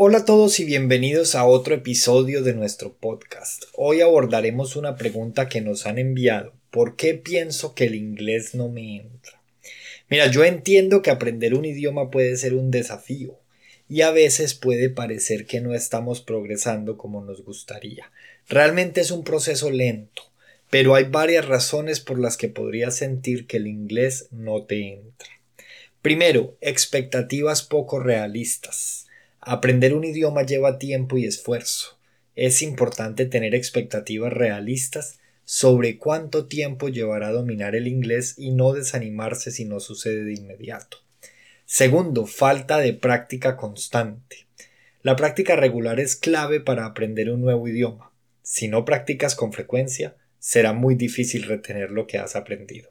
Hola a todos y bienvenidos a otro episodio de nuestro podcast. Hoy abordaremos una pregunta que nos han enviado. ¿Por qué pienso que el inglés no me entra? Mira, yo entiendo que aprender un idioma puede ser un desafío y a veces puede parecer que no estamos progresando como nos gustaría. Realmente es un proceso lento, pero hay varias razones por las que podrías sentir que el inglés no te entra. Primero, expectativas poco realistas. Aprender un idioma lleva tiempo y esfuerzo. Es importante tener expectativas realistas sobre cuánto tiempo llevará a dominar el inglés y no desanimarse si no sucede de inmediato. Segundo, falta de práctica constante. La práctica regular es clave para aprender un nuevo idioma. Si no practicas con frecuencia, será muy difícil retener lo que has aprendido.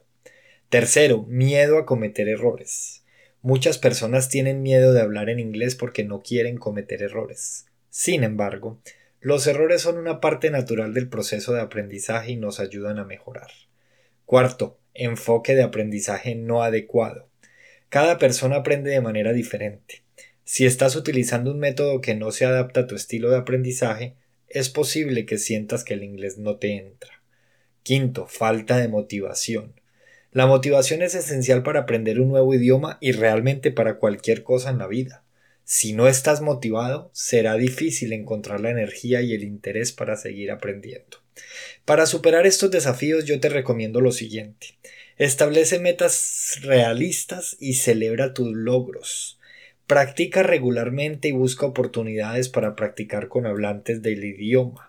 Tercero, miedo a cometer errores. Muchas personas tienen miedo de hablar en inglés porque no quieren cometer errores. Sin embargo, los errores son una parte natural del proceso de aprendizaje y nos ayudan a mejorar. Cuarto, enfoque de aprendizaje no adecuado. Cada persona aprende de manera diferente. Si estás utilizando un método que no se adapta a tu estilo de aprendizaje, es posible que sientas que el inglés no te entra. Quinto, falta de motivación. La motivación es esencial para aprender un nuevo idioma y realmente para cualquier cosa en la vida. Si no estás motivado, será difícil encontrar la energía y el interés para seguir aprendiendo. Para superar estos desafíos, yo te recomiendo lo siguiente. Establece metas realistas y celebra tus logros. Practica regularmente y busca oportunidades para practicar con hablantes del idioma.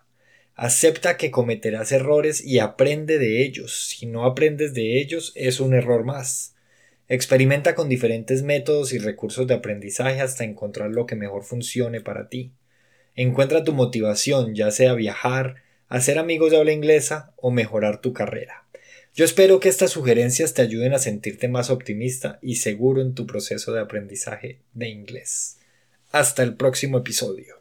Acepta que cometerás errores y aprende de ellos. Si no aprendes de ellos, es un error más. Experimenta con diferentes métodos y recursos de aprendizaje hasta encontrar lo que mejor funcione para ti. Encuentra tu motivación, ya sea viajar, hacer amigos de habla inglesa o mejorar tu carrera. Yo espero que estas sugerencias te ayuden a sentirte más optimista y seguro en tu proceso de aprendizaje de inglés. Hasta el próximo episodio.